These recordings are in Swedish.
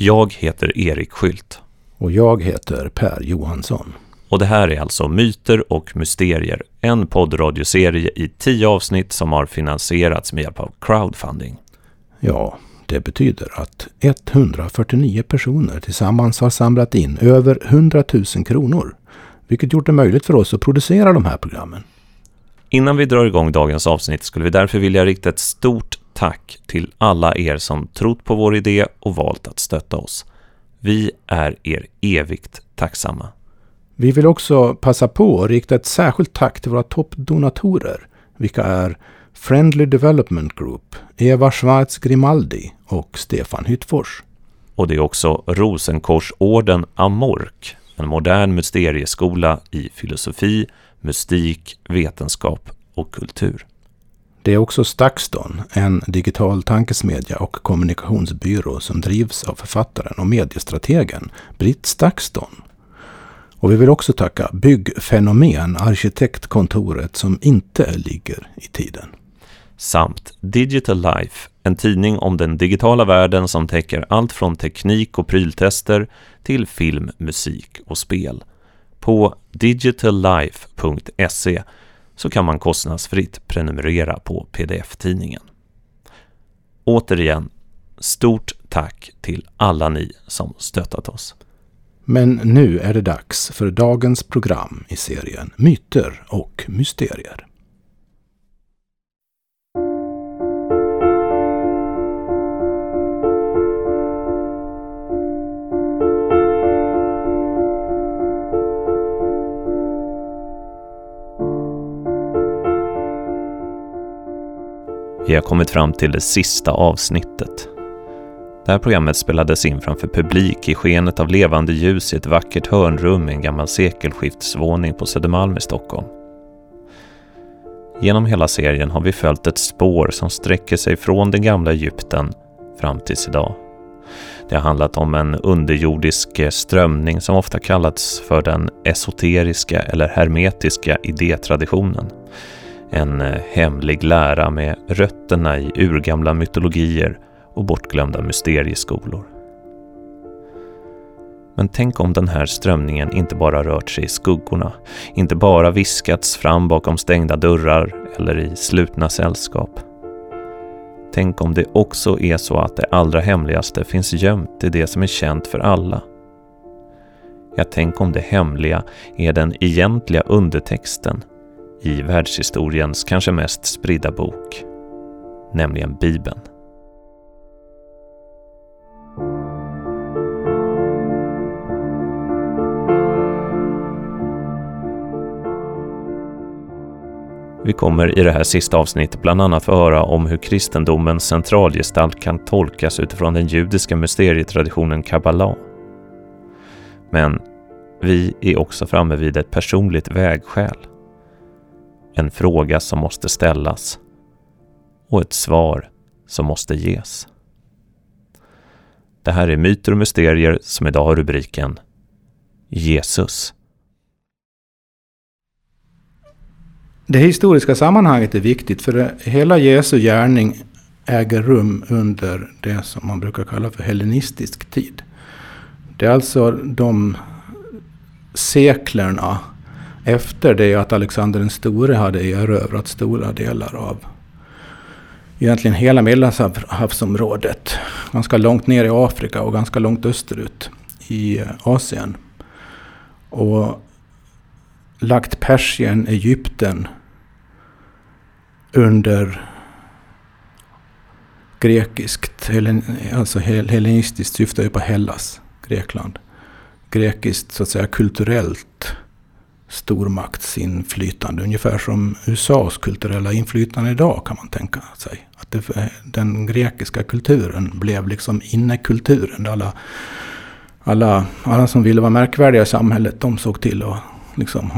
Jag heter Erik Skylt. Och jag heter Per Johansson. Och det här är alltså Myter och Mysterier, en poddradioserie i 10 avsnitt som har finansierats med hjälp av crowdfunding. Ja, det betyder att 149 personer tillsammans har samlat in över 100 000 kronor, vilket gjort det möjligt för oss att producera de här programmen. Innan vi drar igång dagens avsnitt skulle vi därför vilja rikta ett stort tack till alla er som trott på vår idé och valt att stötta oss. Vi är er evigt tacksamma. Vi vill också passa på att rikta ett särskilt tack till våra toppdonatorer, vilka är Friendly Development Group, Eva Schwarz Grimaldi och Stefan Hyttfors. Och det är också Rosenkorsorden Amork, en modern mysterieskola i filosofi, mystik, vetenskap och kultur. Det är också Stakston, en digital tankesmedja och kommunikationsbyrå som drivs av författaren och mediestrategen Britt Stakston. Och vi vill också tacka Byggfenomen, arkitektkontoret som inte ligger i tiden. Samt Digital Life, en tidning om den digitala världen som täcker allt från teknik och pryltester till film, musik och spel. På digitallife.se så kan man kostnadsfritt prenumerera på pdf-tidningen. Återigen, stort tack till alla ni som stöttat oss. Men nu är det dags för dagens program i serien Myter och Mysterier. Vi har kommit fram till det sista avsnittet. Det här programmet spelades in framför publik i skenet av levande ljus i ett vackert hörnrum i en gammal sekelskiftsvåning på Södermalm i Stockholm. Genom hela serien har vi följt ett spår som sträcker sig från den gamla Egypten fram tills idag. Det har handlat om en underjordisk strömning som ofta kallats för den esoteriska eller hermetiska idétraditionen. En hemlig lära med rötterna i urgamla mytologier och bortglömda mysterieskolor. Men tänk om den här strömningen inte bara rört sig i skuggorna, inte bara viskats fram bakom stängda dörrar eller i slutna sällskap. Tänk om det också är så att det allra hemligaste finns gömt i det som är känt för alla. Jag tänk om det hemliga är den egentliga undertexten i världshistoriens kanske mest spridda bok, nämligen Bibeln. Vi kommer i det här sista avsnittet bland annat få höra om hur kristendomens centralgestalt kan tolkas utifrån den judiska mysterietraditionen Kabbala. Men vi är också framme vid ett personligt vägskäl. En fråga som måste ställas och ett svar som måste ges. Det här är Myter och Mysterier som idag har rubriken Jesus. Det historiska sammanhanget är viktigt för hela Jesu gärning äger rum under det som man brukar kalla för hellenistisk tid. Det är alltså de seklerna efter det att Alexander den store hade erövrat stora delar av egentligen hela Medelhavsområdet, ganska långt ner i Afrika och ganska långt österut i Asien, och lagt Persien, Egypten under grekiskt, alltså hellenistiskt syftar ju på Hellas, Grekland, grekiskt så att säga kulturellt stormaktsinflytande, ungefär som USAs kulturella inflytande idag kan man tänka sig. Att den grekiska kulturen blev liksom innekulturen. Alla som ville vara märkvärdiga i samhället, de såg till att liksom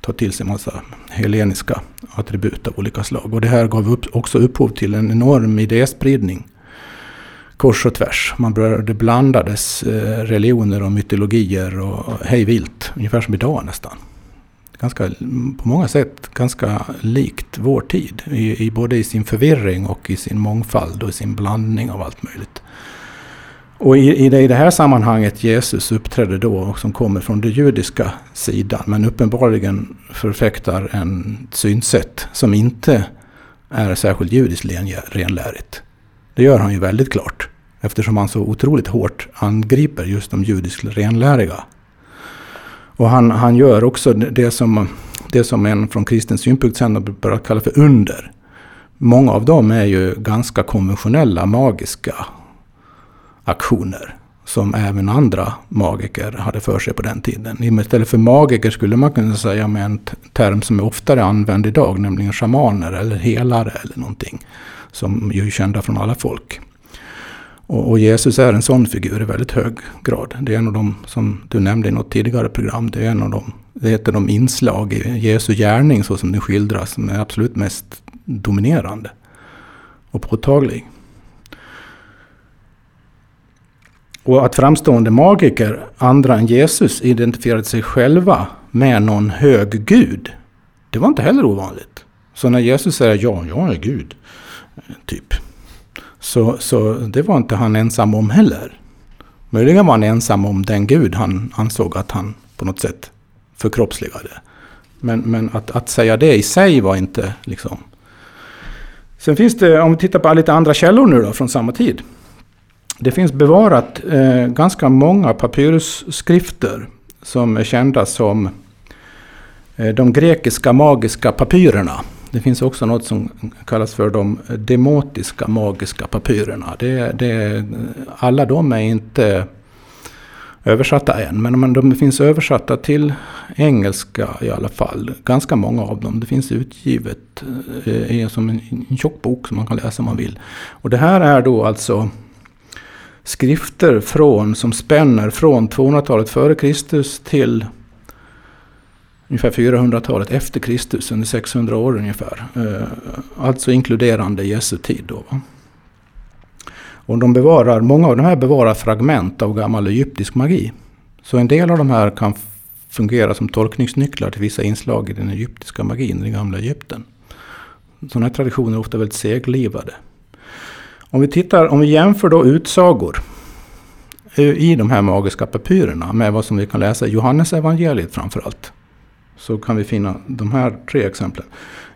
ta till sig en massa helleniska attribut av olika slag. Och det här gav också upphov till en enorm idéspridning kors och tvärs. Det blandades religioner och mytologier och hejvilt, ungefär som idag nästan. Ganska, på många sätt ganska likt vår tid, både i sin förvirring och i sin mångfald och i sin blandning av allt möjligt. Och i det här sammanhanget Jesus uppträder då och som kommer från den judiska sidan, men uppenbarligen förfäktar en synsätt som inte är särskilt judiskt renlärigt. Det gör han ju väldigt klart, eftersom han så otroligt hårt angriper just de judiskt renläriga. Och han gör också det som en från kristens synpunkt sedan börjar kalla för under. Många av dem är ju ganska konventionella magiska aktioner som även andra magiker hade för sig på den tiden. Istället för magiker skulle man kunna säga med en term som är oftare använd idag, nämligen shamaner eller helare eller någonting, som ju är kända från alla folk. Och Jesus är en sån figur i väldigt hög grad. Det är en av de som du nämnde i något tidigare program. Det är en av de, det heter de inslag i Jesu gärning så som den skildras, som är absolut mest dominerande och påtaglig. Och att framstående magiker, andra än Jesus, identifierade sig själva med någon hög gud, det var inte heller ovanligt. Så när Jesus säger ja, jag är gud, typ, så det var inte han ensam om heller. Möjligen var han ensam om den gud han ansåg att han på något sätt förkroppsligade. Men att säga det i sig var inte liksom. Sen finns det, om vi tittar på lite andra källor nu då från samma tid. Det finns bevarat ganska många papyrusskrifter som är kända som de grekiska magiska papyrerna. Det finns också något som kallas för de demotiska magiska papyrerna. Alla de är inte översatta än, men de finns översatta till engelska i alla fall. Ganska många av dem. Det finns utgivet som en tjock bok som man kan läsa om man vill. Och det här är då alltså skrifter som spänner från 200-talet före Kristus till ungefär 400-talet efter Kristus, under 600 år ungefär. Alltså inkluderande Jesu tid då. Och många av de här bevarar fragment av gammal egyptisk magi. Så en del av de här kan fungera som tolkningsnycklar till vissa inslag i den egyptiska magin i den gamla Egypten. Sådana här traditioner är ofta väldigt seglivade. Om vi jämför då utsagor i de här magiska papyrerna med vad som vi kan läsa i Johannes evangeliet framförallt, så kan vi finna de här tre exemplen.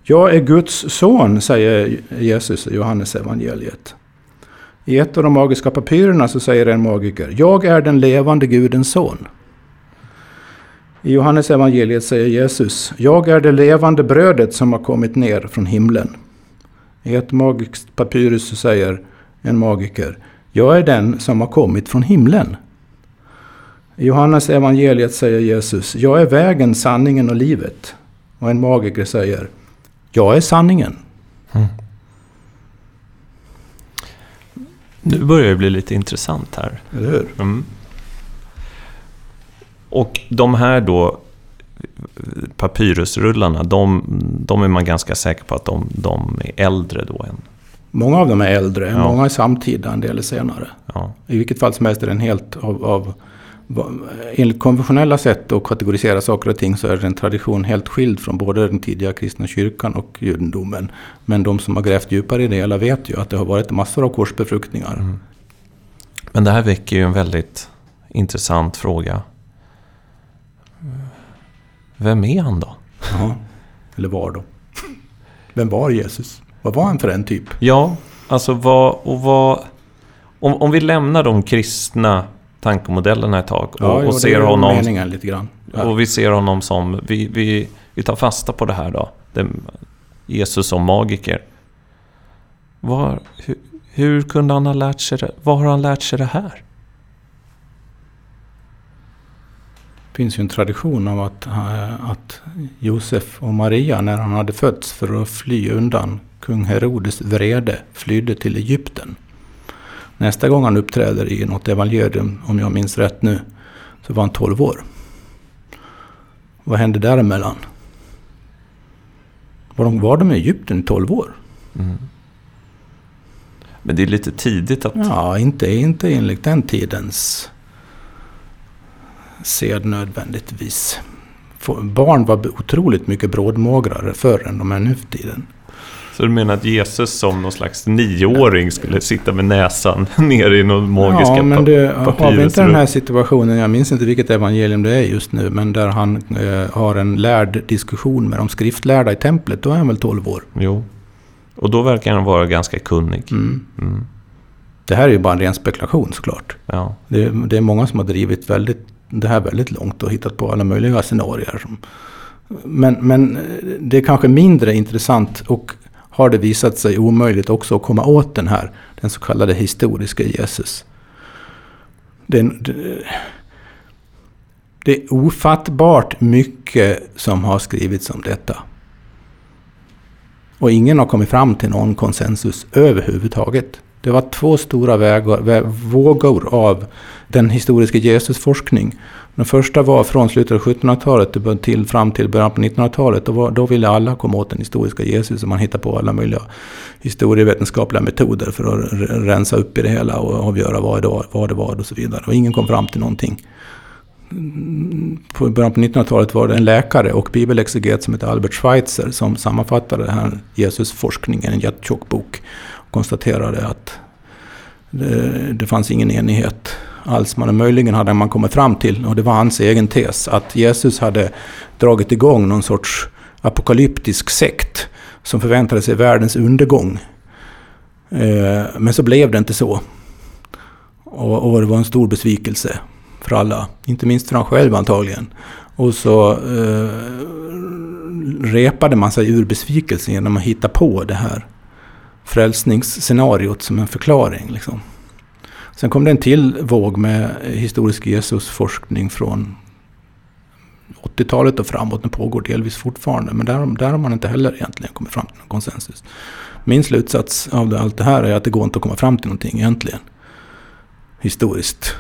Jag är Guds son, säger Jesus i Johannes evangeliet. I ett av de magiska papyrerna så säger en magiker: jag är den levande Gudens son. I Johannes evangeliet säger Jesus: jag är det levande brödet som har kommit ner från himlen. I ett magiskt papyrus så säger en magiker: jag är den som har kommit från himlen. I Johannes evangeliet säger Jesus: jag är vägen, sanningen och livet. Och en magiker säger: jag är sanningen. Mm. Nu börjar det bli lite intressant här. Eller hur? Mm. Och de här då papyrusrullarna, de är man ganska säker på att de är äldre då än. Många av dem är äldre, ja. Många är samtida, en del är senare. Ja. I vilket fall som helst är den helt enligt konventionella sätt att kategorisera saker och ting, så är det en tradition helt skild från både den tidiga kristna kyrkan och judendomen. Men de som har grävt djupare i det hela vet ju att det har varit massor av korsbefruktningar. Mm. Men det här väcker ju en väldigt intressant fråga. Vem är han då? Ja, eller var då? Vem var Jesus? Vad var han för en typ? Ja, alltså om vi lämnar de kristna tankemodellerna ett tag och ser honom lite grann. Ja. Och vi ser honom som vi tar fasta på det här då. Jesus som magiker. Hur kunde han ha lärt sig det? Vad har han lärt sig det här? Det finns ju en tradition av att Josef och Maria, när han hade fötts för att fly undan kung Herodes vrede, flydde till Egypten. Nästa gång han uppträder i något evangelium, om jag minns rätt nu, så var han 12 år. Vad hände däremellan? Var de i Egypten i 12 år? Mm. Men det är lite tidigt att... Ja, inte enligt den tidens sed nödvändigtvis. Barn var otroligt mycket brådmagrare förr än de är nu för tiden. Så du menar att Jesus som någon slags 9-åring skulle sitta med näsan ner i någon magiska papyrus? Ja, men det har inte den här situationen, jag minns inte vilket evangelium det är just nu, men där han har en lärd diskussion med de skriftlärda i templet, då är han väl 12 år. Jo, och då verkar han vara ganska kunnig. Mm. Mm. Det här är ju bara en ren spekulation såklart. Ja. Det är många som har drivit det här väldigt långt och hittat på alla möjliga scenarier. Men det är kanske mindre intressant och har det visat sig omöjligt också att komma åt den så kallade historiska Jesus. Det är ofattbart mycket som har skrivits om detta. Och ingen har kommit fram till någon konsensus överhuvudtaget. Det var två stora vågor av den historiska Jesusforskning. Den första var från slutet av 1700-talet till fram till början på 1900-talet. Då ville alla komma åt den historiska Jesus och man hittade på alla möjliga historievetenskapliga metoder för att rensa upp i det hela och avgöra vad det var och så vidare. Och ingen kom fram till någonting. På början på 1900-talet var det en läkare och bibelexeget som heter Albert Schweitzer som sammanfattade den här Jesusforskningen i en jättetjock bok. Konstaterade att det fanns ingen enighet alls. Möjligen hade man kommit fram till, och det var hans egen tes, att Jesus hade dragit igång någon sorts apokalyptisk sekt som förväntade sig världens undergång. Men så blev det inte så. Och det var en stor besvikelse för alla. Inte minst för han själv antagligen. Och så repade man sig ur besvikelsen genom att hitta på det här frälsningsscenariot som en förklaring. Liksom. Sen kom det en till våg med historisk Jesusforskning från 80-talet och framåt. Den pågår delvis fortfarande, men där har man inte heller egentligen kommit fram till någon konsensus. Min slutsats av allt det här är att det går inte att komma fram till någonting egentligen. Historiskt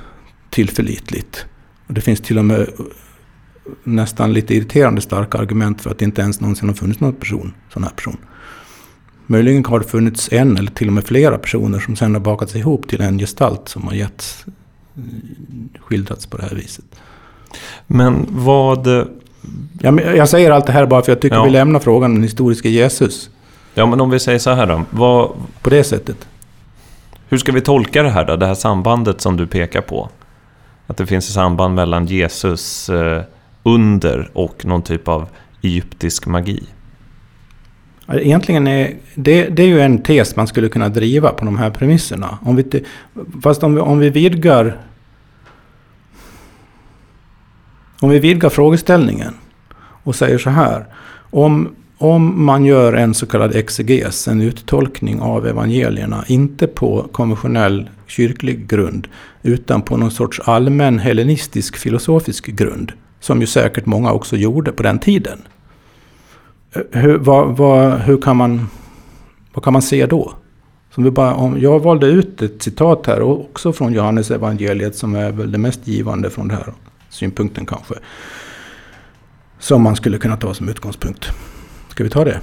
tillförlitligt. Och det finns till och med nästan lite irriterande starka argument för att det inte ens någonsin har funnits någon sån här person. Möjligen har det funnits en eller till och med flera personer som sedan har bakats ihop till en gestalt som har skildrats på det här viset. Men vad... Jag säger allt det här bara för jag tycker vi lämnar frågan om den historiska Jesus. Ja, men om vi säger så här då. Vad... På det sättet. Hur ska vi tolka det här då? Det här sambandet som du pekar på. Att det finns ett samband mellan Jesus under och någon typ av egyptisk magi. Egentligen är det är ju en tes man skulle kunna driva på de här premisserna. Om vi vidgar frågeställningen och säger så här. Om man gör en så kallad exeges, en uttolkning av evangelierna, inte på konventionell kyrklig grund utan på någon sorts allmän hellenistisk filosofisk grund, som ju säkert många också gjorde på den tiden. Vad kan man se då? Jag valde ut ett citat här också från Johannes evangeliet som är väl det mest givande från den här synpunkten kanske. Som man skulle kunna ta som utgångspunkt. Ska vi ta det?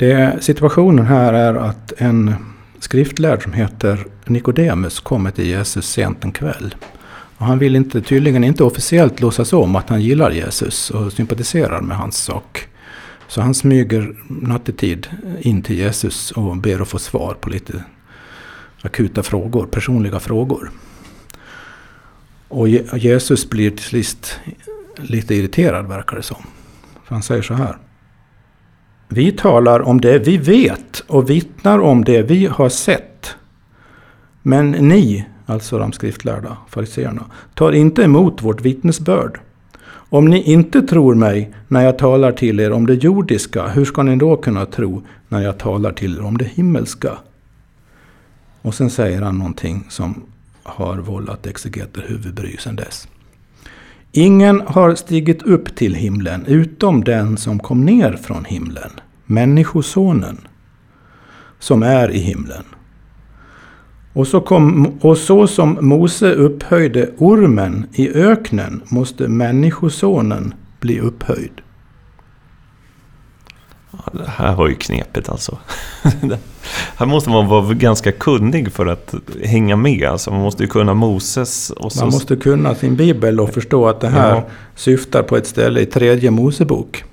Mm. Situationen här är att en skriftlärd som heter Nikodemus kommer till Jesus sent en kväll. Och han vill tydligen inte officiellt låtsas om att han gillar Jesus och sympatiserar med hans sak. Så han smyger nattetid in till Jesus och ber att få svar på lite akuta frågor, personliga frågor. Och Jesus blir till sist lite irriterad verkar det som. För han säger så här. Vi talar om det vi vet och vittnar om det vi har sett. Men ni... alltså de skriftlärda fariseerna, tar inte emot vårt vittnesbörd. Om ni inte tror mig när jag talar till er om det jordiska, hur ska ni då kunna tro när jag talar till er om det himmelska? Och sen säger han någonting som har vållat exegeter huvudbry sedan dess. Ingen har stigit upp till himlen utom den som kom ner från himlen, människosonen, som är i himlen. Och så som Mose upphöjde ormen i öknen måste människosonen bli upphöjd. Ja, det här var ju knepigt alltså. Här måste man vara ganska kunnig för att hänga med. Alltså man måste ju kunna Moses. Och man måste kunna sin bibel och förstå att det här syftar på ett ställe i 3:e Mosebok.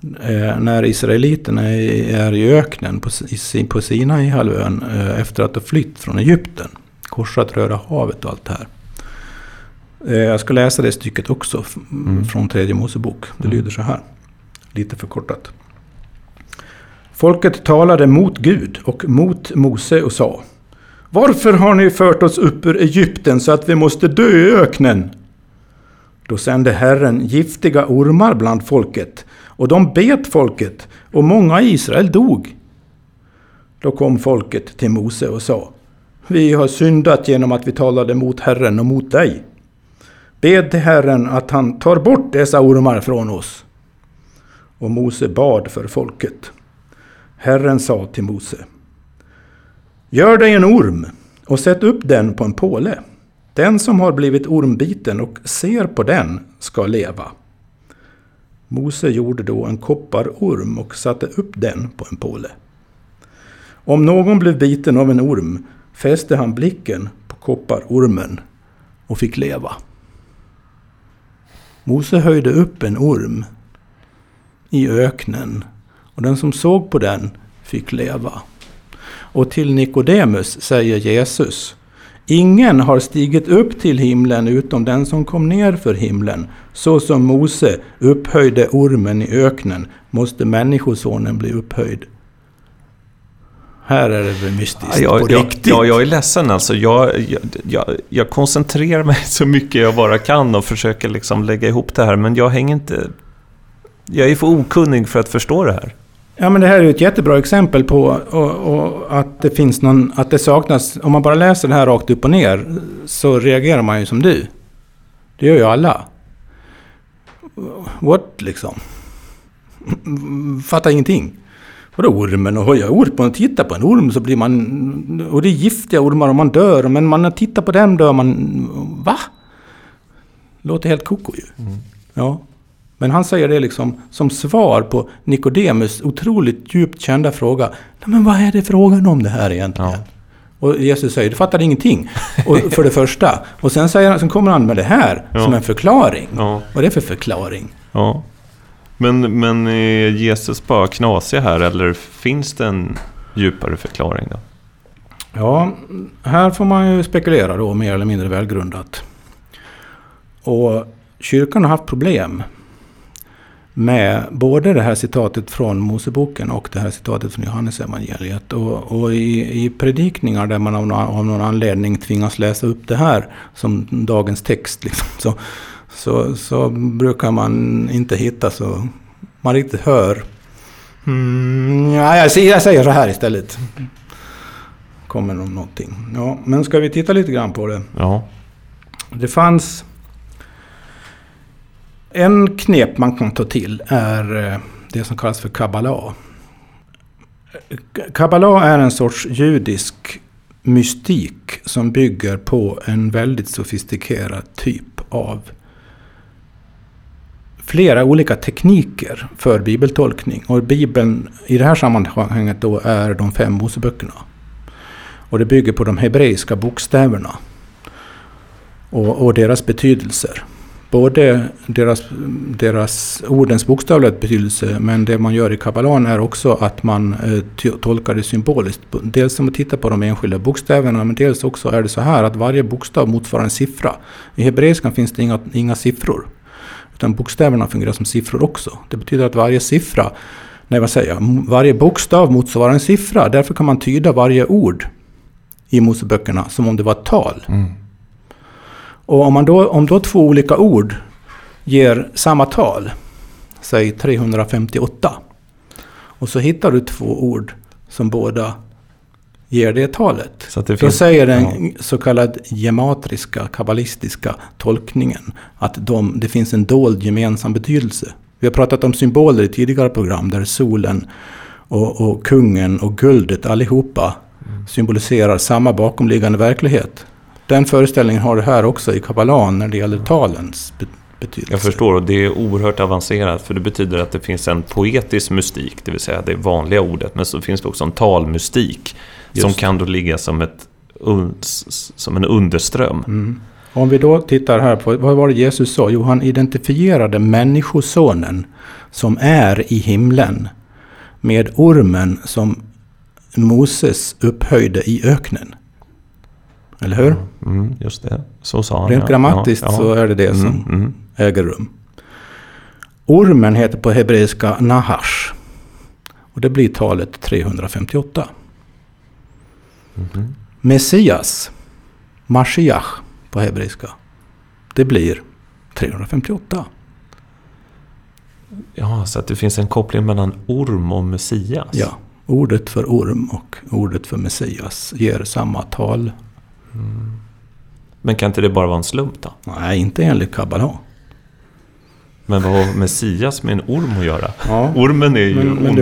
När israeliterna är i öknen på Sinaihalvön efter att ha flytt från Egypten, korsat Röda havet och allt det här. Jag ska läsa det stycket också från tredje Mosebok. Det lyder så här, lite förkortat. Folket talade mot Gud och mot Mose och sa: varför har ni fört oss upp ur Egypten så att vi måste dö i öknen? Då sände Herren giftiga ormar bland folket, och de bet folket, och många i Israel dog. Då kom folket till Mose och sa: vi har syndat genom att vi talade mot Herren och mot dig. Bed till Herren att han tar bort dessa ormar från oss. Och Mose bad för folket. Herren sa till Mose: gör dig en orm och sätt upp den på en påle. Den som har blivit ormbiten och ser på den ska leva. Mose gjorde då en kopparorm och satte upp den på en påle. Om någon blev biten av en orm fäste han blicken på kopparormen och fick leva. Mose höjde upp en orm i öknen, och den som såg på den fick leva. Och till Nikodemus säger Jesus: ingen har stigit upp till himlen utom den som kom ner för himlen. Så som Mose upphöjde ormen i öknen måste människosonen bli upphöjd. Här är det väl mystiskt på riktigt. Jag är ledsen alltså. Jag koncentrerar mig så mycket jag bara kan och försöker liksom lägga ihop det här. Men jag hänger inte... Jag är för okunnig för att förstå det här. Ja, men det här är ett jättebra exempel på och att det finns någon, att det saknas. Om man bara läser det här rakt upp och ner så reagerar man ju som du. Det gör ju alla. What liksom? Fattar ingenting. Vadå ormen? Och höja orm och titta på en orm så blir man... Och det är giftiga ormar och man dör. Men man tittar på dem dör man... Va? Låter helt koko ju. Mm. Ja. Men han säger det liksom som svar på Nikodemus otroligt djupt kända fråga. Men vad är det frågan om det här egentligen? Ja. Och Jesus säger, du fattar ingenting. Och för det första. Och sen säger han, sen kommer han med det här som en förklaring. Ja. Vad är det för förklaring? Ja. Men är Jesus bara knasig här, eller finns det en djupare förklaring då? Ja, här får man ju spekulera då, mer eller mindre välgrundat. Och kyrkan har haft problem med både det här citatet från Moseboken och det här citatet från Johannes evangeliet. Och i predikningar där man av någon anledning tvingas läsa upp det här som dagens text liksom, så brukar man inte hitta så man riktigt hör. Jag säger så här istället. Kommer om någonting. Ja, men ska vi titta lite grann på det? Ja. Det fanns en knep man kan ta till är det som kallas för Kabbala. Kabbala är en sorts judisk mystik som bygger på en väldigt sofistikerad typ av flera olika tekniker för bibeltolkning. Och Bibeln i det här sammanhanget då är de 5 Moseböckerna. Och det bygger på de hebreiska bokstäverna och deras betydelser. Både deras ordens bokstavliga betydelse, men det man gör i kabbalan är också att man tolkar det symboliskt. Dels som att titta på de enskilda bokstäverna, men dels också är det så här att varje bokstav motsvarar en siffra. I hebreiskan finns det inga siffror, utan bokstäverna fungerar som siffror också. Det betyder att varje bokstav motsvarar en siffra. Därför kan man tyda varje ord i Moseböckerna som om det var ett tal. Mm. Och om då 2 olika ord ger samma tal, säg 358, och så hittar du 2 ord som båda ger det talet. Så det då säger den så kallad gematriska, kabbalistiska tolkningen att det finns en dold gemensam betydelse. Vi har pratat om symboler i tidigare program där solen och kungen och guldet allihopa symboliserar samma bakomliggande verklighet. Den föreställningen har det här också i kabbalan när det gäller talens betydelse. Jag förstår, och det är oerhört avancerat, för det betyder att det finns en poetisk mystik, det vill säga det vanliga ordet, men så finns det också en talmystik som kan då ligga som en underström. Mm. Om vi då tittar här på, vad var det Jesus sa? Jo, han identifierade människosonen som är i himlen med ormen som Moses upphöjde i öknen. Eller hur? Mm, just det, så sa han. Rent grammatiskt så är det det som äger rum. Ormen heter på hebreiska nahash. Och det blir talet 358. Mm. Messias, Mashiach på hebreiska. Det blir 358. Ja, så att det finns en koppling mellan orm och Messias. Ja, ordet för orm och ordet för Messias ger samma tal. Mm. Men kan inte det bara vara en slump då? Nej, inte enligt Kabbala. Men vad har Messias med en orm att göra? Ja. Ormen är ju men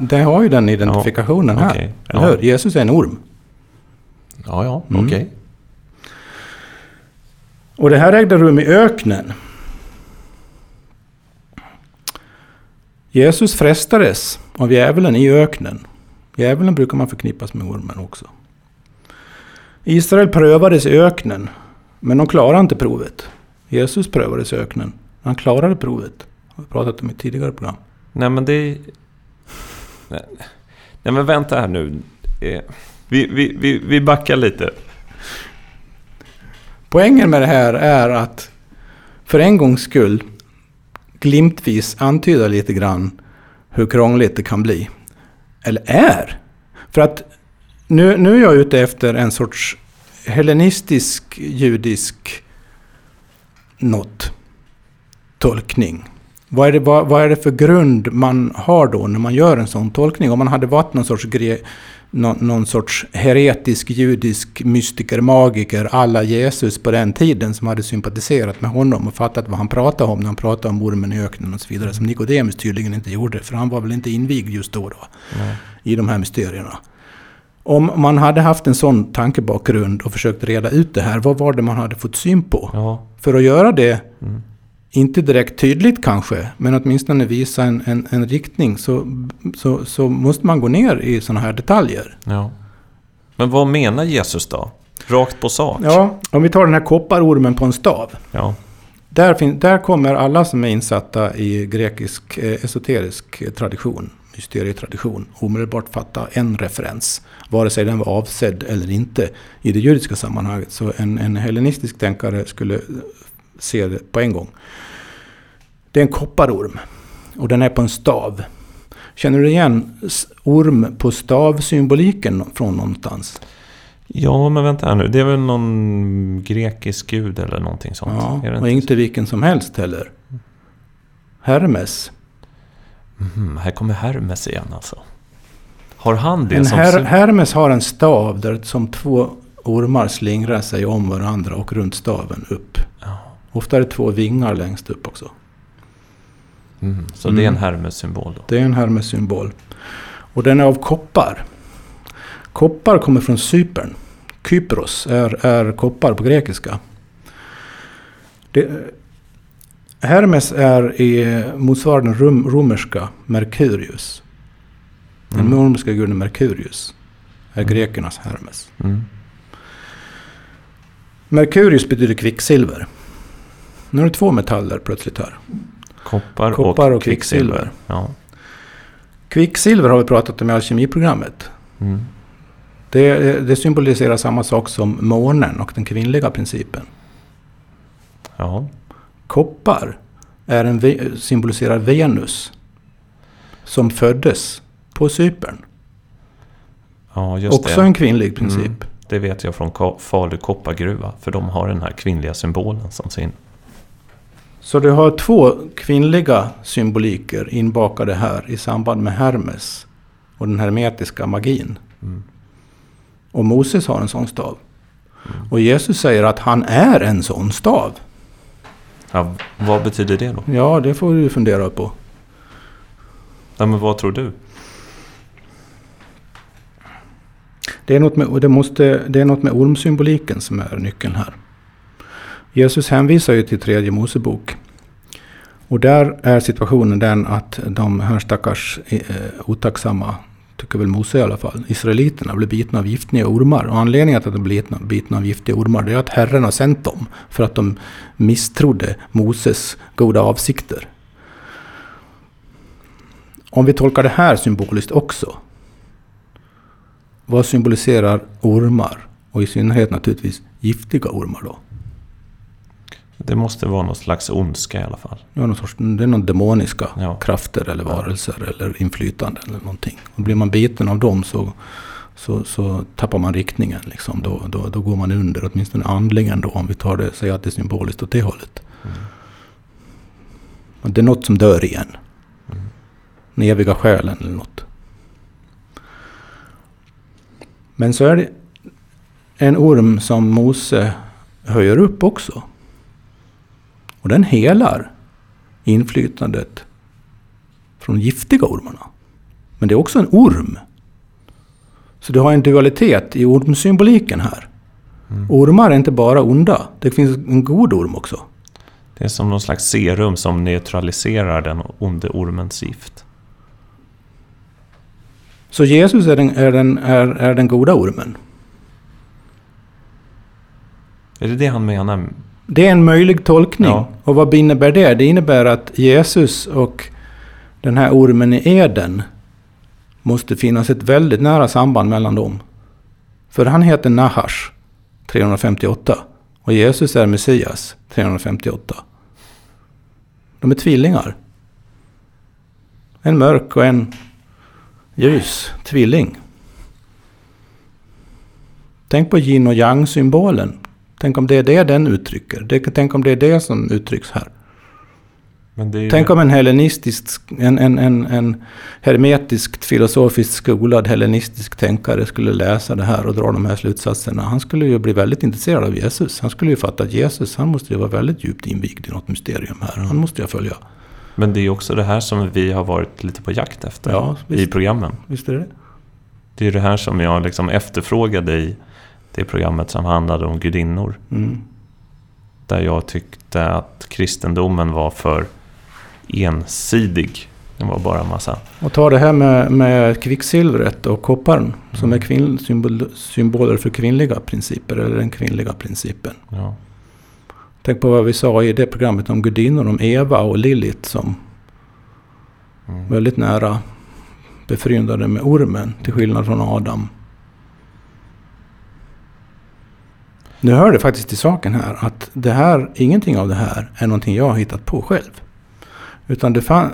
det har ju den identifikationen här. Okay. Ja. Eller hur? Jesus är en orm. Ja, okej. Okay. Och det här ägde rum i öknen. Jesus frestades av djävulen i öknen. Djävulen brukar man förknippas med ormen också. Israel prövades i öknen, men de klarade inte provet. Jesus prövades i öknen. Han klarade provet. Har vi pratat om i tidigare program. Nej, men det... Nej, men vänta här nu. Vi backar lite. Poängen med det här är att för en gångs skull glimtvis antyda lite grann hur krångligt det kan bli. Eller är. För att nu är jag ute efter en sorts hellenistisk, judisk något. Tolkning. Vad är det för grund man har då när man gör en sån tolkning? Om man hade varit någon sorts heretisk, judisk mystiker, magiker, alla Jesus på den tiden som hade sympatiserat med honom och fattat vad han pratade om när han pratade om ormen i öknen och så vidare, som Nikodemus tydligen inte gjorde, för han var väl inte invigd just då i de här mysterierna. Om man hade haft en sån tankebakgrund och försökt reda ut det här, vad var det man hade fått syn på? Ja. För att göra det inte direkt tydligt kanske, men åtminstone visa en riktning, så måste man gå ner i sådana här detaljer. Ja. Men vad menar Jesus då? Rakt på sak? Ja, om vi tar den här kopparormen på en stav. Ja. Där kommer alla som är insatta i grekisk esoterisk tradition, mysterietradition, omedelbart fatta en referens. Vare sig den var avsedd eller inte i det judiska sammanhanget. Så en hellenistisk tänkare skulle... ser det på en gång. Det är en kopparorm och den är på en stav. Känner du igen orm på stav-symboliken från någonstans? Ja, men vänta här nu. Det är väl någon grekisk gud eller någonting sånt? Ja, är det och inte vilken som helst heller. Hermes. Här kommer Hermes igen alltså. Har han det som... Hermes har en stav där som två ormar slingrar sig om varandra och runt staven upp. Ja. Ofta är det två vingar längst upp också. Så det är en Hermes-symbol då? Det är en Hermes-symbol. Och den är av koppar. Koppar kommer från Cypern. Kypros är koppar på grekiska. Hermes är i motsvarande romerska Mercurius. Den romerska guden Mercurius är grekernas Hermes. Merkurius betyder kvicksilver. Nu är det två metaller plötsligt här. Koppar och kvicksilver. Ja. Kvicksilver har vi pratat om i alkemiprogrammet. Det symboliserar samma sak som månen och den kvinnliga principen. Ja. Koppar är symboliserar Venus som föddes på Cypern. Ja, just också det. En kvinnlig princip. Det vet jag från Falu koppargruva, för de har den här kvinnliga symbolen som sin. Så du har två kvinnliga symboliker inbakade här i samband med Hermes och den hermetiska magin. Och Moses har en sån stav. Och Jesus säger att han är en sån stav. Ja, vad betyder det då? Ja, det får du fundera på. Ja, men vad tror du? Det är något med ormsymboliken som är nyckeln här. Jesus hänvisar ju till 3:e Mosebok. Och där är situationen den att de här stackars otacksamma tycker väl Mose i alla fall. Israeliterna blev bitna av giftiga ormar. Och anledningen till att de blev bitna av giftiga ormar, det är att Herren har sänt dem. För att de misstrodde Moses goda avsikter. Om vi tolkar det här symboliskt också. Vad symboliserar ormar? Och i synnerhet naturligtvis giftiga ormar då? Det måste vara någon slags ondska i alla fall. Ja, någon sorts, det är någon demoniska krafter eller varelser eller inflytande eller någonting. Och blir man biten av dem så tappar man riktningen. Liksom. Då går man under, åtminstone andlingen då, om vi tar det, säger att det är symboliskt åt det hållet. Mm. Det är något som dör igen. Mm. Den eviga själen eller något. Men så är det en orm som Mose höjer upp också. Och den helar inflytandet från giftiga ormarna. Men det är också en orm. Så du har en dualitet i ormsymboliken här. Mm. Ormar är inte bara onda. Det finns en god orm också. Det är som någon slags serum som neutraliserar den onde ormens gift. Så Jesus är den goda ormen. Är det han menar? Det är en möjlig tolkning. Ja. Och vad innebär det? Det innebär att Jesus och den här ormen i Eden måste finnas ett väldigt nära samband mellan dem. För han heter Nahash 358 och Jesus är Messias 358. De är tvillingar. En mörk och en ljus tvilling. Tänk på yin och yang-symbolen. Tänk om det är det den uttrycker. Tänk om det är det som uttrycks här. Men det är ju... Tänk om en hermetiskt, filosofiskt skolad hellenistisk tänkare skulle läsa det här och dra de här slutsatserna. Han skulle ju bli väldigt intresserad av Jesus. Han skulle ju fatta att Jesus, han måste ju vara väldigt djupt invigd i något mysterium här. Han måste ju följa. Men det är ju också det här som vi har varit lite på jakt efter i programmen. Visst är det. Det är det här som jag liksom efterfrågade i det programmet som handlade om gudinnor. Mm. Där jag tyckte att kristendomen var för ensidig. Det var bara en massa. Och ta det här med kvicksilvret och kopparn. Mm. Som är symboler för kvinnliga principer. Eller den kvinnliga principen. Ja. Tänk på vad vi sa i det programmet om gudinnor. Om Eva och Lilith som väldigt nära befryndade med ormen. Till skillnad från Adam. Nu hör det faktiskt till saken här att det här, ingenting av det här är någonting jag har hittat på själv. Utan det fanns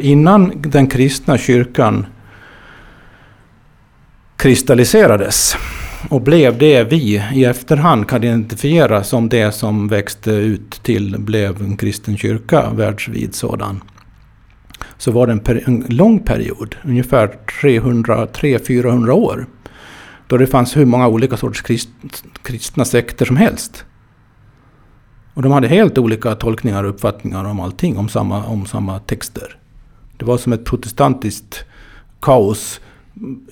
innan den kristna kyrkan kristalliserades och blev det vi i efterhand kan identifiera som det som växte ut till blev en kristen kyrka, världsvid sådan. Så var det en lång period, ungefär 300-400 år. Då det fanns hur många olika sorters kristna sekter som helst. Och de hade helt olika tolkningar och uppfattningar om allting, om samma texter. Det var som ett protestantiskt kaos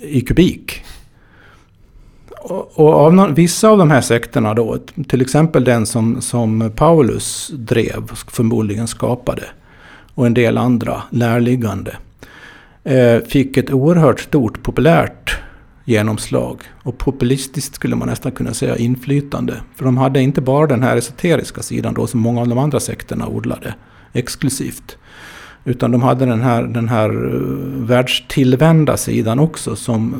i kubik. Och vissa av de här sekterna då, till exempel den som Paulus drev, förmodligen skapade, och en del andra närliggande, fick ett oerhört stort populärt genomslag och populistiskt skulle man nästan kunna säga inflytande, för de hade inte bara den här esoteriska sidan då som många av de andra sekterna odlade exklusivt, utan de hade den här världstillvända sidan också som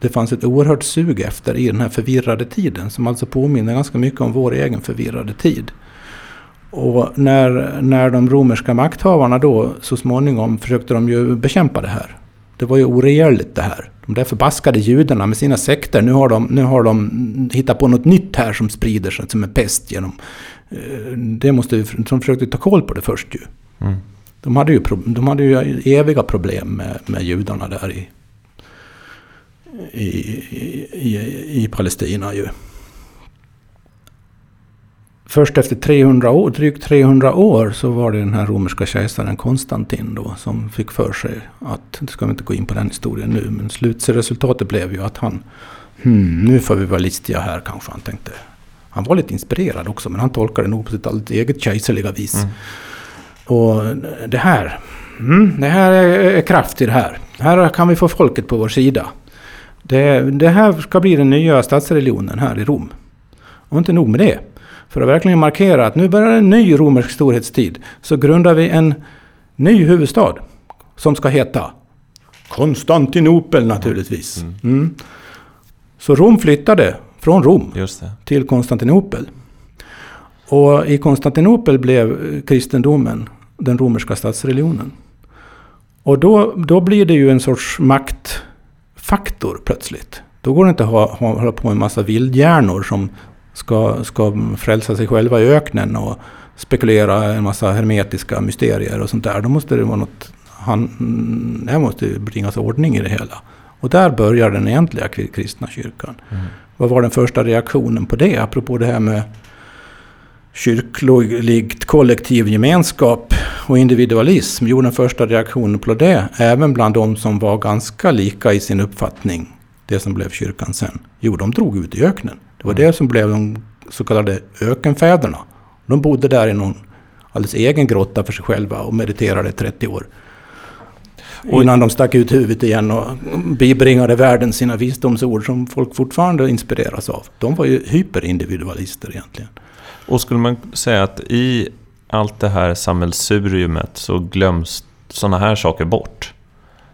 det fanns ett oerhört sug efter i den här förvirrade tiden som alltså påminner ganska mycket om vår egen förvirrade tid. Och när de romerska makthavarna då så småningom försökte de ju bekämpa det här. Det var ju oregerligt det här. De där förbaskade judarna med sina sekter. Nu har de hittat på något nytt här som sprider sig som en pest genom. De försökte ta koll på det först ju. Mm. De hade ju eviga problem med judarna där i Palestina ju. Först efter drygt 300 år så var det den här romerska kejsaren Konstantin då som fick för sig att, det ska vi inte gå in på den historien nu, men slutresultatet blev ju att han, nu får vi vara listiga här kanske han tänkte. Han var lite inspirerad också men han tolkade nog på sitt eget kejserliga vis. Mm. Och det här Det här är kraftigt här. Här kan vi få folket på vår sida. Det här ska bli den nya statsreligionen här i Rom. Och inte nog med det. För att verkligen markera att nu börjar en ny romersk storhetstid, så grundar vi en ny huvudstad som ska heta Konstantinopel naturligtvis. Mm. Så Rom flyttade från Rom till Konstantinopel. Och i Konstantinopel blev kristendomen den romerska statsreligionen. Och då blir det ju en sorts maktfaktor plötsligt. Då går det inte att hålla på med en massa vildhjärnor som ska frälsa sig själva i öknen och spekulera en massa hermetiska mysterier och sånt där. Då måste det vara något, det måste bringas ordning i det hela. Och där börjar den egentliga kristna kyrkan. Mm. Vad var den första reaktionen på det? Apropå det här med kyrkligt kollektiv gemenskap och individualism. Jo, den första reaktionen på det, även bland de som var ganska lika i sin uppfattning, det som blev kyrkan sen. Jo, de drog ut i öknen. Det var det som blev de så kallade ökenfäderna. De bodde där i någon alldeles egen grotta för sig själva och mediterade 30 år. Innan de stack ut huvudet igen och bibringade världen sina visdomsord som folk fortfarande inspireras av. De var ju hyperindividualister egentligen. Och skulle man säga att i allt det här samhällssuriumet så glöms sådana här saker bort?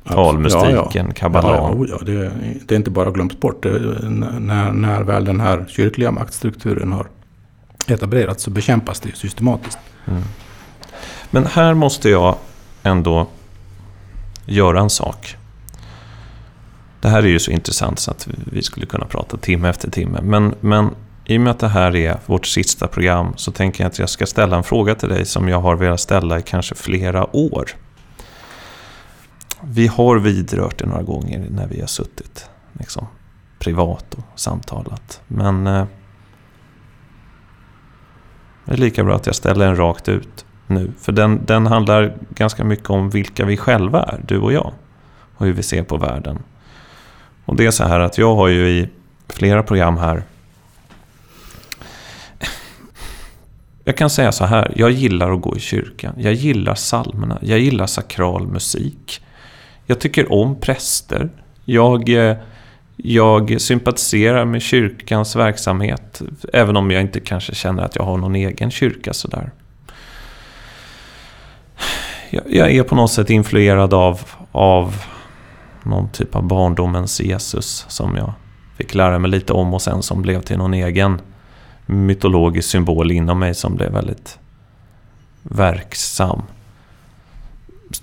Talmystiken, kabbalan. Det är inte bara glömt bort. När väl den här kyrkliga maktstrukturen har etablerats så bekämpas det systematiskt. Mm. Men här måste jag ändå göra en sak. Det här är ju så intressant så att vi skulle kunna prata timme efter timme. Men i och med att det här är vårt sista program så tänker jag att jag ska ställa en fråga till dig som jag har velat ställa i kanske flera år. Vi har vidrört det några gånger när vi har suttit liksom, privat och samtalat. Men det är lika bra att jag ställer den rakt ut nu. För den handlar ganska mycket om vilka vi själva är, du och jag. Och hur vi ser på världen. Och det är så här att jag har ju i flera program här. Jag kan säga så här, jag gillar att gå i kyrkan. Jag gillar psalmerna, jag gillar sakral musik. Jag tycker om präster. Jag sympatiserar med kyrkans verksamhet. Även om jag inte kanske känner att jag har någon egen kyrka sådär. Jag är på något sätt influerad av någon typ av barndomens Jesus som jag fick lära mig lite om och sen som blev till någon egen mytologisk symbol inom mig som blev väldigt verksam.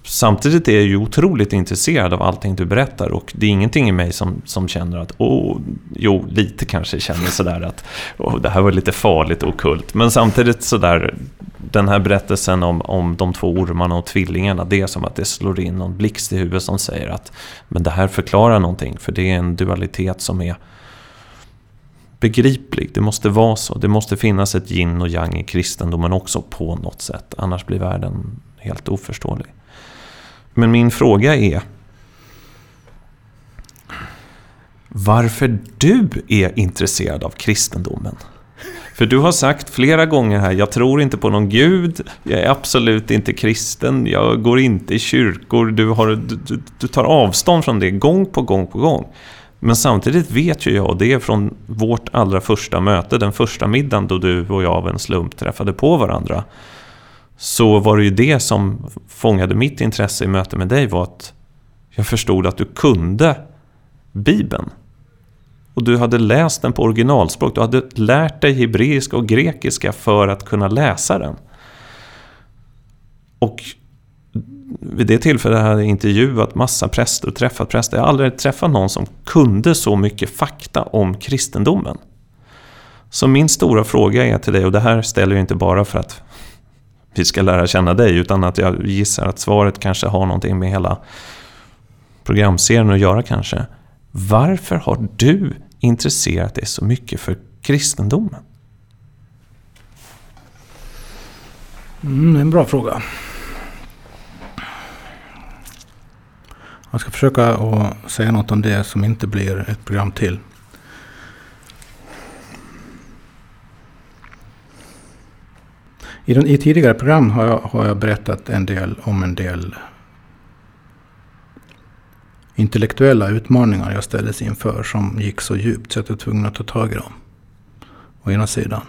Samtidigt är jag ju otroligt intresserad av allting du berättar och det är ingenting i mig som känner att lite kanske känner sådär att det här var lite farligt och okult. Men samtidigt sådär, den här berättelsen om de två ormarna och tvillingarna, det är som att det slår in någon blixt i huvudet som säger att men det här förklarar någonting, för det är en dualitet som är begriplig. Det måste vara så. Det måste finnas ett yin och yang i kristendomen också på något sätt. Annars blir världen helt oförståelig. Men min fråga är varför du är intresserad av kristendomen? För du har sagt flera gånger här, jag tror inte på någon gud, jag är absolut inte kristen, jag går inte i kyrkor, du tar avstånd från det gång på gång på gång. Men samtidigt vet ju jag, det är från vårt allra första möte, den första middagen då du och jag av en slump träffade på varandra. Så var det ju det som fångade mitt intresse i möte med dig, var att jag förstod att du kunde Bibeln. Och du hade läst den på originalspråk, du hade lärt dig hebreiska och grekiska för att kunna läsa den. Och vid det tillfället hade jag intervjuat massa präster och träffat präster. Jag har aldrig träffat någon som kunde så mycket fakta om kristendomen. Så min stora fråga är till dig, och det här ställer jag inte bara för att vi ska lära känna dig, utan att jag gissar att svaret kanske har någonting med hela programserien att göra kanske. Varför har du intresserat dig så mycket för kristendomen? Det är en bra fråga. Jag ska försöka att säga något om det som inte blir ett program till. I tidigare program har jag berättat en del om en del intellektuella utmaningar jag ställdes inför som gick så djupt så att jag var tvungen att ta tag i dem. Å ena sidan.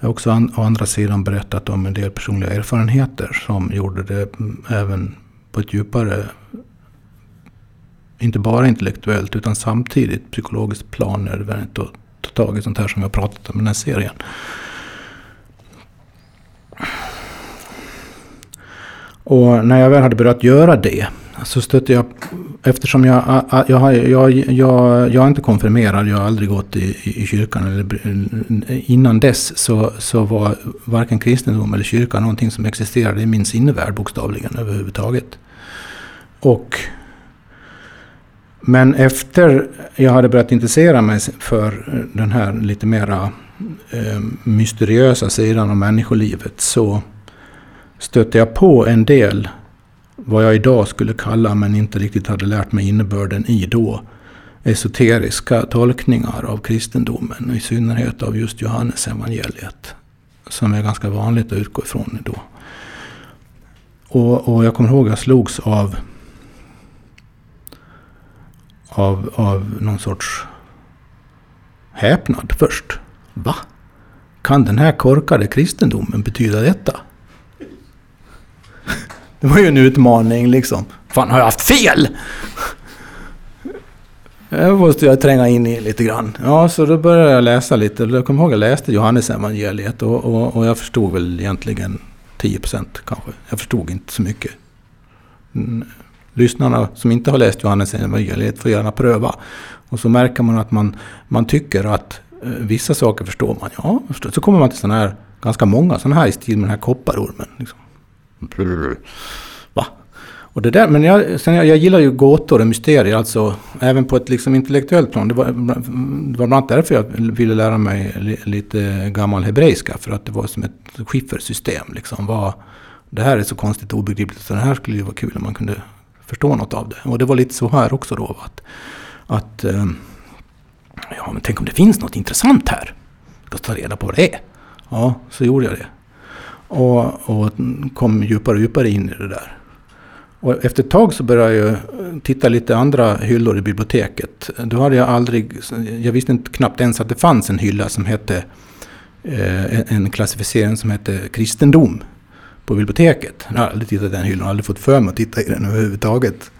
Jag har också å andra sidan berättat om en del personliga erfarenheter som gjorde det även på ett djupare, inte bara intellektuellt utan samtidigt psykologiskt plan nödvändigt att ta tag i sånt här som jag pratat om i den här serien. Och när jag väl hade börjat göra det så stötte jag, eftersom jag är inte konfirmerad, jag har aldrig gått i kyrkan eller, innan dess så var varken kristendom eller kyrkan någonting som existerade i min sinnevärld bokstavligen överhuvudtaget. Men efter jag hade börjat intressera mig för den här lite mera mysteriösa sidan av människolivet så stötte jag på en del vad jag idag skulle kalla, men inte riktigt hade lärt mig innebörden i då, esoteriska tolkningar av kristendomen, i synnerhet av just Johannes evangeliet, som är ganska vanligt att utgå ifrån då. Och jag kommer ihåg att jag slogs av någon sorts häpnad först. Va? Kan den här korkade kristendomen betyda detta? Det var ju en utmaning liksom. Fan, har jag haft fel? Det måste jag tränga in i lite grann. Ja, så då började jag läsa lite. Jag kommer ihåg att jag läste Johannes evangeliet och jag förstod väl egentligen 10% kanske. Jag förstod inte så mycket. Lyssnarna som inte har läst Johannes evangeliet får gärna pröva. Och så märker man att man tycker att vissa saker förstår man. Ja, så kommer man till sådana här, ganska många sådana här i stil med den här kopparormen liksom. Va? Och det där, men jag gillar ju gåtor och mysterier, alltså även på ett liksom intellektuellt plan. Det var bland annat därför jag ville lära mig lite gammal hebreiska, för att det var som ett skiffersystem liksom. Det här är så konstigt och obegripligt, så det här skulle ju vara kul om man kunde förstå något av det. Och det var lite så här också då, att ja, men tänk om det finns något intressant här, jag ska ta reda på vad det är. Ja, så gjorde jag det. Och kom djupare och djupare in i det där. Och efter ett tag så började jag titta lite andra hyllor i biblioteket. Då hade jag aldrig, jag visste inte knappt ens att det fanns en hylla som hette, en klassificering som hette kristendom på biblioteket. Jag hade aldrig tittat i den hyllan, aldrig fått för mig att titta i den överhuvudtaget.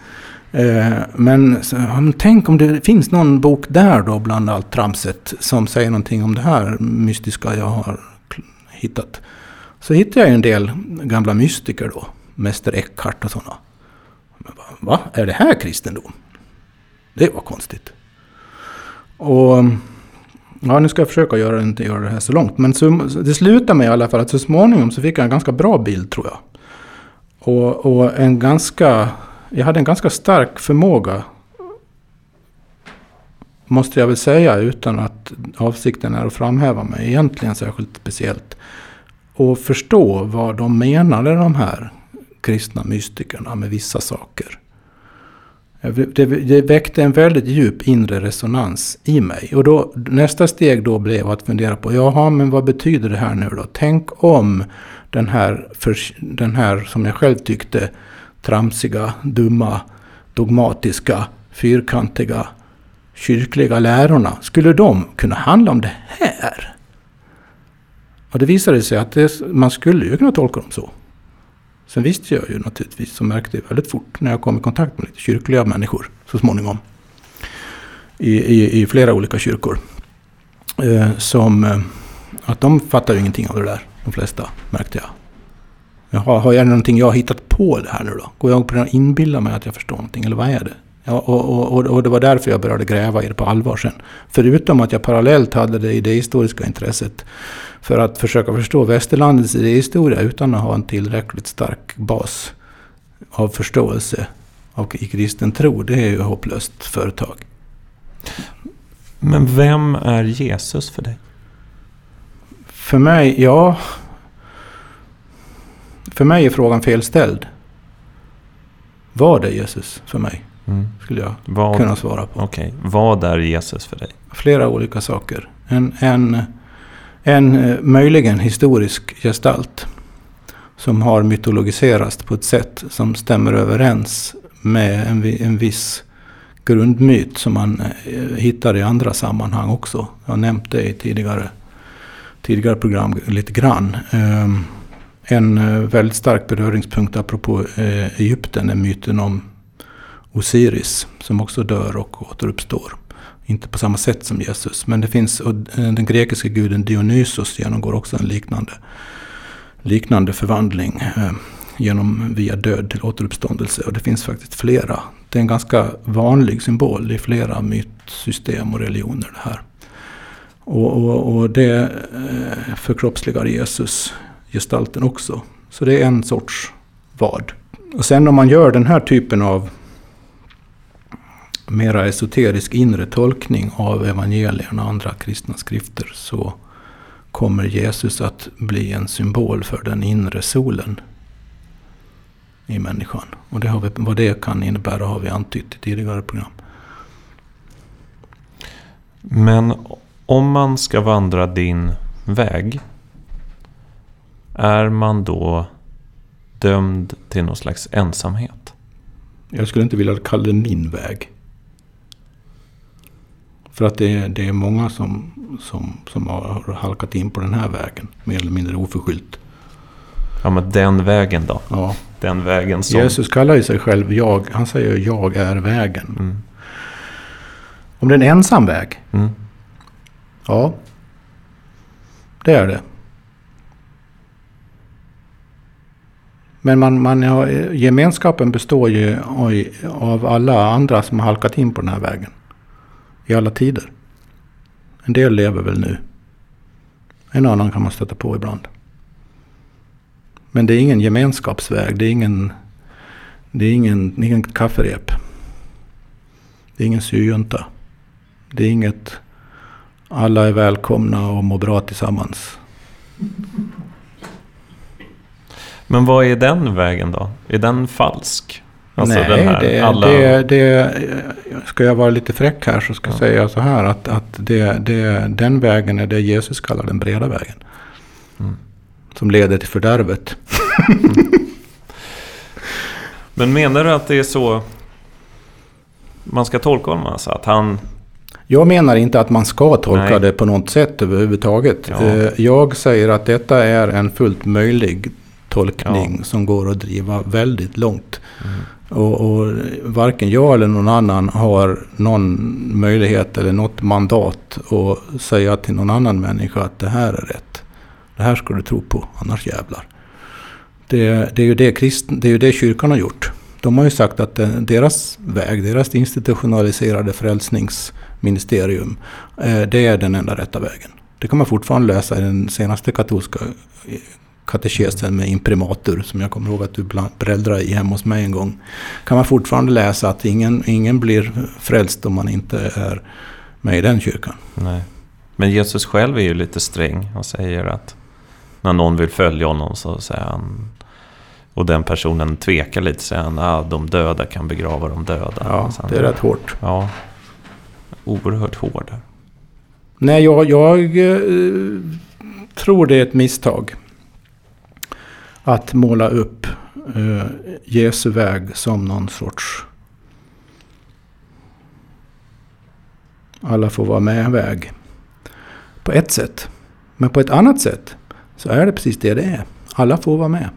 Men så, tänk om det finns någon bok där då bland allt tramset som säger någonting om det här mystiska jag har hittat. Så hittade jag en del gamla mystiker då, Mäster Eckhart och sådana. Va? Är det här kristendom? Det var konstigt. Och ja, nu ska jag försöka inte göra det här så långt. Men så, det slutade med i alla fall att så småningom så fick jag en ganska bra bild, tror jag. Och jag hade en ganska stark förmåga, måste jag väl säga, utan att avsikten är att framhäva mig egentligen särskilt speciellt. Och förstå vad de menade, de här kristna mystikerna, med vissa saker. Det väckte en väldigt djup inre resonans i mig. Och då, nästa steg då blev att fundera på, jaha, men vad betyder det här nu då? Tänk om den här som jag själv tyckte, tramsiga, dumma, dogmatiska, fyrkantiga, kyrkliga lärorna, skulle de kunna handla om det här? Och det visade sig att man skulle ju kunna tolka dem så. Sen visste jag ju naturligtvis, så märkte jag väldigt fort när jag kom i kontakt med lite kyrkliga människor så småningom. I flera olika kyrkor. Att de fattar ju ingenting av det där, de flesta, märkte jag. Jaha, har jag någonting jag har hittat på det här nu då? Går jag på att inbilla mig att jag förstår någonting, eller vad är det? Ja, och det var därför jag började gräva i det på allvar sen. Förutom att jag parallellt hade det idéhistoriska intresset för att försöka förstå västerlandets idéhistoria utan att ha en tillräckligt stark bas av förståelse och i kristen tro. Det är ju hopplöst företag. Men vem är Jesus för dig? För mig, ja. För mig är frågan felställd. Vad är Jesus för mig? Skulle jag kunna svara på. Okej. Vad är Jesus för dig? Flera olika saker. En möjligen historisk gestalt som har mytologiserats på ett sätt som stämmer överens med en viss grundmyt som man hittar i andra sammanhang också. Jag har nämnt det i tidigare program lite grann. En väldigt stark beröringspunkt apropå Egypten är myten om Osiris som också dör och återuppstår. Inte på samma sätt som Jesus, men det finns, och den grekiska guden Dionysos genomgår också en liknande förvandling via död till återuppståndelse, och det finns faktiskt flera. Det är en ganska vanlig symbol i flera mytsystem och religioner det här. Och det förkroppsligar Jesus gestalten också. Så det är en sorts vad. Och sen om man gör den här typen av mera esoterisk inre tolkning av evangelierna och andra kristna skrifter, så kommer Jesus att bli en symbol för den inre solen i människan. Och det har vi, vad det kan innebära har vi antytt i tidigare program. Men om man ska vandra din väg, är man då dömd till någon slags ensamhet? Jag skulle inte vilja kalla det min väg. För att det är många som har halkat in på den här vägen, mer eller mindre oförskyllt. Ja, men den vägen då? Ja. Den vägen som... Jesus kallar ju sig själv jag. Han säger jag är vägen. Mm. Om det är en ensam väg? Mm. Ja, det är det. Men gemenskapen består ju av alla andra som har halkat in på den här vägen. I alla tider. En del lever väl nu. En annan kan man stöta på ibland. Men det är ingen gemenskapsväg. Det är ingen kafferep. Det är ingen syjunta. Det är inget alla är välkomna och mår bra tillsammans. Men vad är den vägen då? Är den falsk? Alltså nej, den här, ska jag vara lite fräck här så ska jag säga så här att den vägen är det Jesus kallar den breda vägen. Mm. Som leder till fördärvet. Mm. Men menar du att det är så man ska tolka honom? Alltså, att han... Jag menar inte att man ska tolka det på något sätt överhuvudtaget. Ja. Jag säger att detta är en fullt möjlig tolkning som går att driva väldigt långt. Mm. Och varken jag eller någon annan har någon möjlighet eller något mandat att säga till någon annan människa att det här är rätt. Det här ska du tro på, annars jävlar. Det är ju det kyrkan har gjort. De har ju sagt att deras väg, deras institutionaliserade frälsningsministerium, det är den enda rätta vägen. Det kan man fortfarande läsa i den senaste katolska katekesen med imprimatur, som jag kommer ihåg att du bläddrar i hemma hos mig en gång. Kan man fortfarande läsa att ingen blir frälst om man inte är med i den kyrkan. Nej. Men Jesus själv är ju lite sträng och säger att när någon vill följa honom så säger han, och den personen tvekar lite, säger han, de döda kan begrava de döda. Ja, sen, det är rätt hårt. Ja, oerhört hård. Nej, jag tror det är ett misstag att måla upp Jesu väg som någon sorts alla får vara med väg. På ett sätt. Men på ett annat sätt så är det precis det är. Alla får vara med.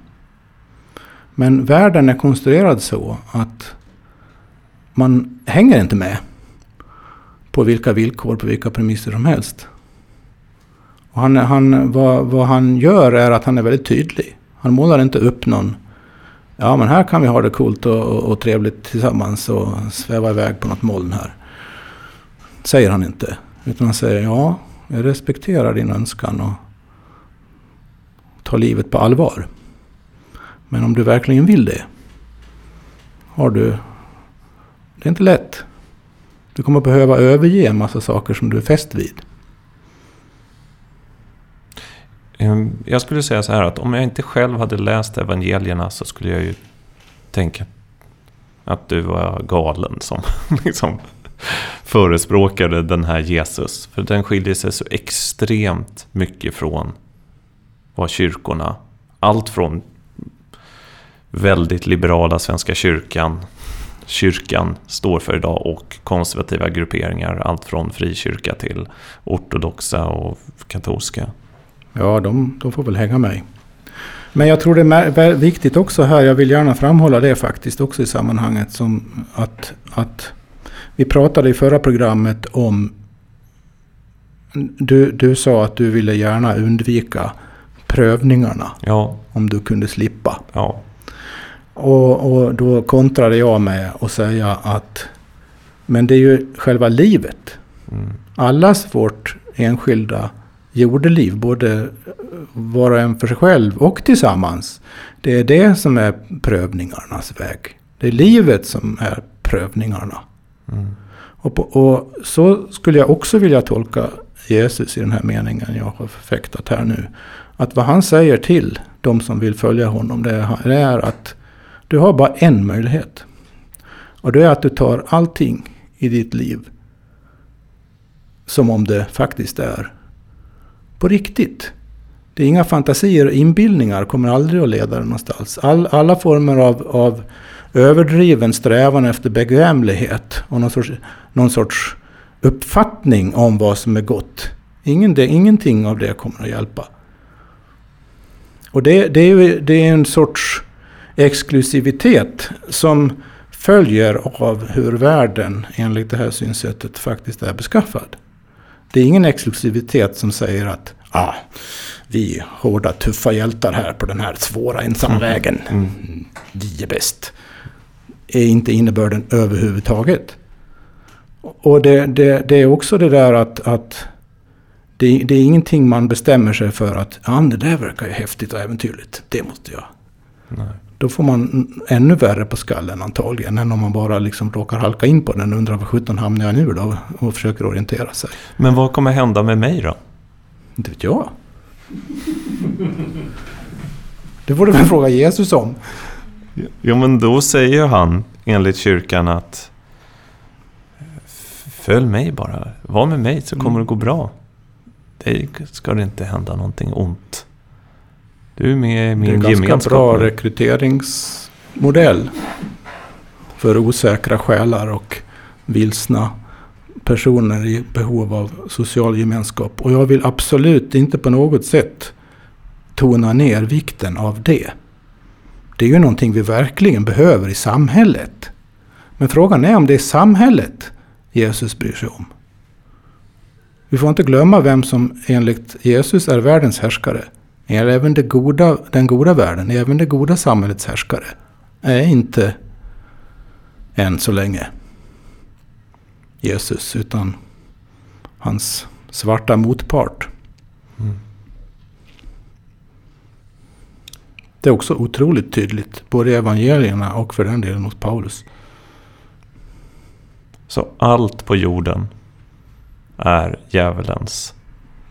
Men världen är konstruerad så att man hänger inte med på vilka villkor, på vilka premisser som helst. Och vad han gör är att han är väldigt tydlig. Han målar inte upp någon, ja men här kan vi ha det coolt och trevligt tillsammans och sväva iväg på något moln här. Säger han inte. Utan han säger, ja, jag respekterar din önskan och tar livet på allvar. Men om du verkligen vill det, det är inte lätt. Du kommer behöva överge en massa saker som du är fäst vid. Jag skulle säga så här att om jag inte själv hade läst evangelierna så skulle jag ju tänka att du var galen som liksom förespråkade den här Jesus. För den skiljer sig så extremt mycket från vad kyrkorna, allt från väldigt liberala Svenska kyrkan kyrkan står för idag och konservativa grupperingar, allt från frikyrka till ortodoxa och katolska. Ja, de får väl hänga med. Men jag tror det är viktigt också här, jag vill gärna framhålla det faktiskt också i sammanhanget, som att vi pratade i förra programmet om, du sa att du ville gärna undvika prövningarna, ja, om du kunde slippa. Ja. Och då kontrade jag med att säga att men det är ju själva livet. Mm. Allas vårt enskilda jordeliv, både var och en för sig själv och tillsammans. Det är det som är prövningarnas väg. Det är livet som är prövningarna. Mm. Och så skulle jag också vilja tolka Jesus i den här meningen jag har förfäktat här nu. Att vad han säger till de som vill följa honom, det är att du har bara en möjlighet. Och det är att du tar allting i ditt liv som om det faktiskt är på riktigt. Det är inga fantasier och inbildningar, kommer aldrig att leda någonstans. Alla former av överdriven strävan efter bekvämlighet och någon sorts uppfattning om vad som är gott. Ingenting av det kommer att hjälpa. Och det är en sorts exklusivitet som följer av hur världen enligt det här synsättet faktiskt är beskaffad. Det är ingen exklusivitet som säger att vi är hårda, tuffa hjältar här på den här svåra ensamvägen. Mm. Vi är bäst. Är inte innebörden överhuvudtaget. Och det är också det där att det är ingenting man bestämmer sig för att det där verkar ju häftigt och äventyrligt. Det måste jag. Nej. Då får man ännu värre på skallen antagligen än om man bara liksom råkar halka in på den och undrar var 17 hamnar jag nu då och försöker orientera sig. Men vad kommer hända med mig då? Inte vet jag. Det borde väl fråga Jesus om. Ja, men då säger han enligt kyrkan att följ mig bara, var med mig så kommer det gå bra. Det ska det inte hända någonting ont. Du med min gemenskap. Det är en ganska bra rekryteringsmodell för osäkra själar och vilsna personer i behov av social gemenskap. Och jag vill absolut inte på något sätt tona ner vikten av det. Det är ju någonting vi verkligen behöver i samhället. Men frågan är om det är samhället Jesus bryr sig om. Vi får inte glömma vem som enligt Jesus är världens härskare. Även den goda världen, även det goda samhällets härskare är inte än så länge Jesus, utan hans svarta motpart. Mm. Det är också otroligt tydligt, både i evangelierna och för den delen hos Paulus. Så allt på jorden är djävulens.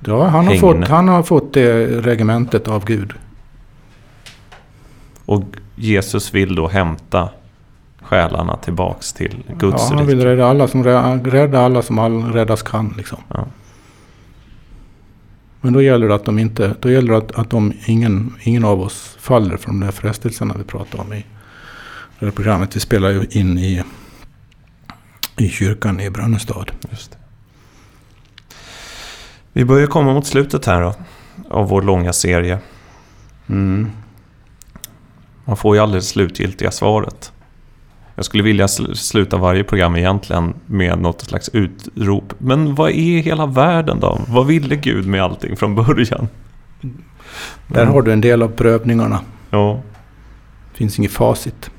Ja, han har fått det regimentet av Gud. Och Jesus vill då hämta själarna tillbaks till Guds rike. Ja, han vill rädda alla som räddas kan liksom. Ja. Men då gäller det att de inte, då gäller det att de ingen av oss faller från de här frestelserna vi pratar om i det här programmet. Vi spelar ju in i kyrkan i Brunnestad. Just det. Vi börjar komma mot slutet här då, av vår långa serie. Mm. Man får ju aldrig det slutgiltiga svaret. Jag skulle vilja sluta varje program egentligen med något slags utrop. Men vad är hela världen då? Vad ville Gud med allting från början? Där har du en del av prövningarna. Ja. Det finns inget facit.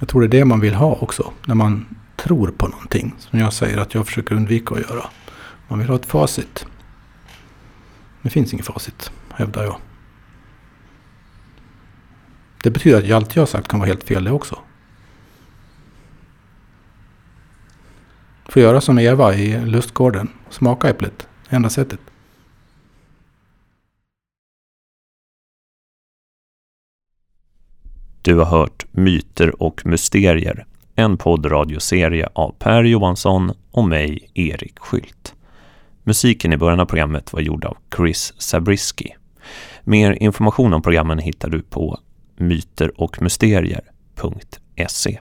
Jag tror det är det man vill ha också. När man tror på någonting. Som jag säger att jag försöker undvika att göra. Man vill ha ett facit. Det finns inget facit, hävdar jag. Det betyder att allt jag har sagt kan vara helt fel det också. Får göra som Eva i lustgården. Smaka äpplet. Enda sättet. Du har hört Myter och mysterier. En poddradioserie av Per Johansson och mig, Erik Skylt. Musiken i början av programmet var gjord av Chris Zabriskie. Mer information om programmen hittar du på myterochmysterier.se.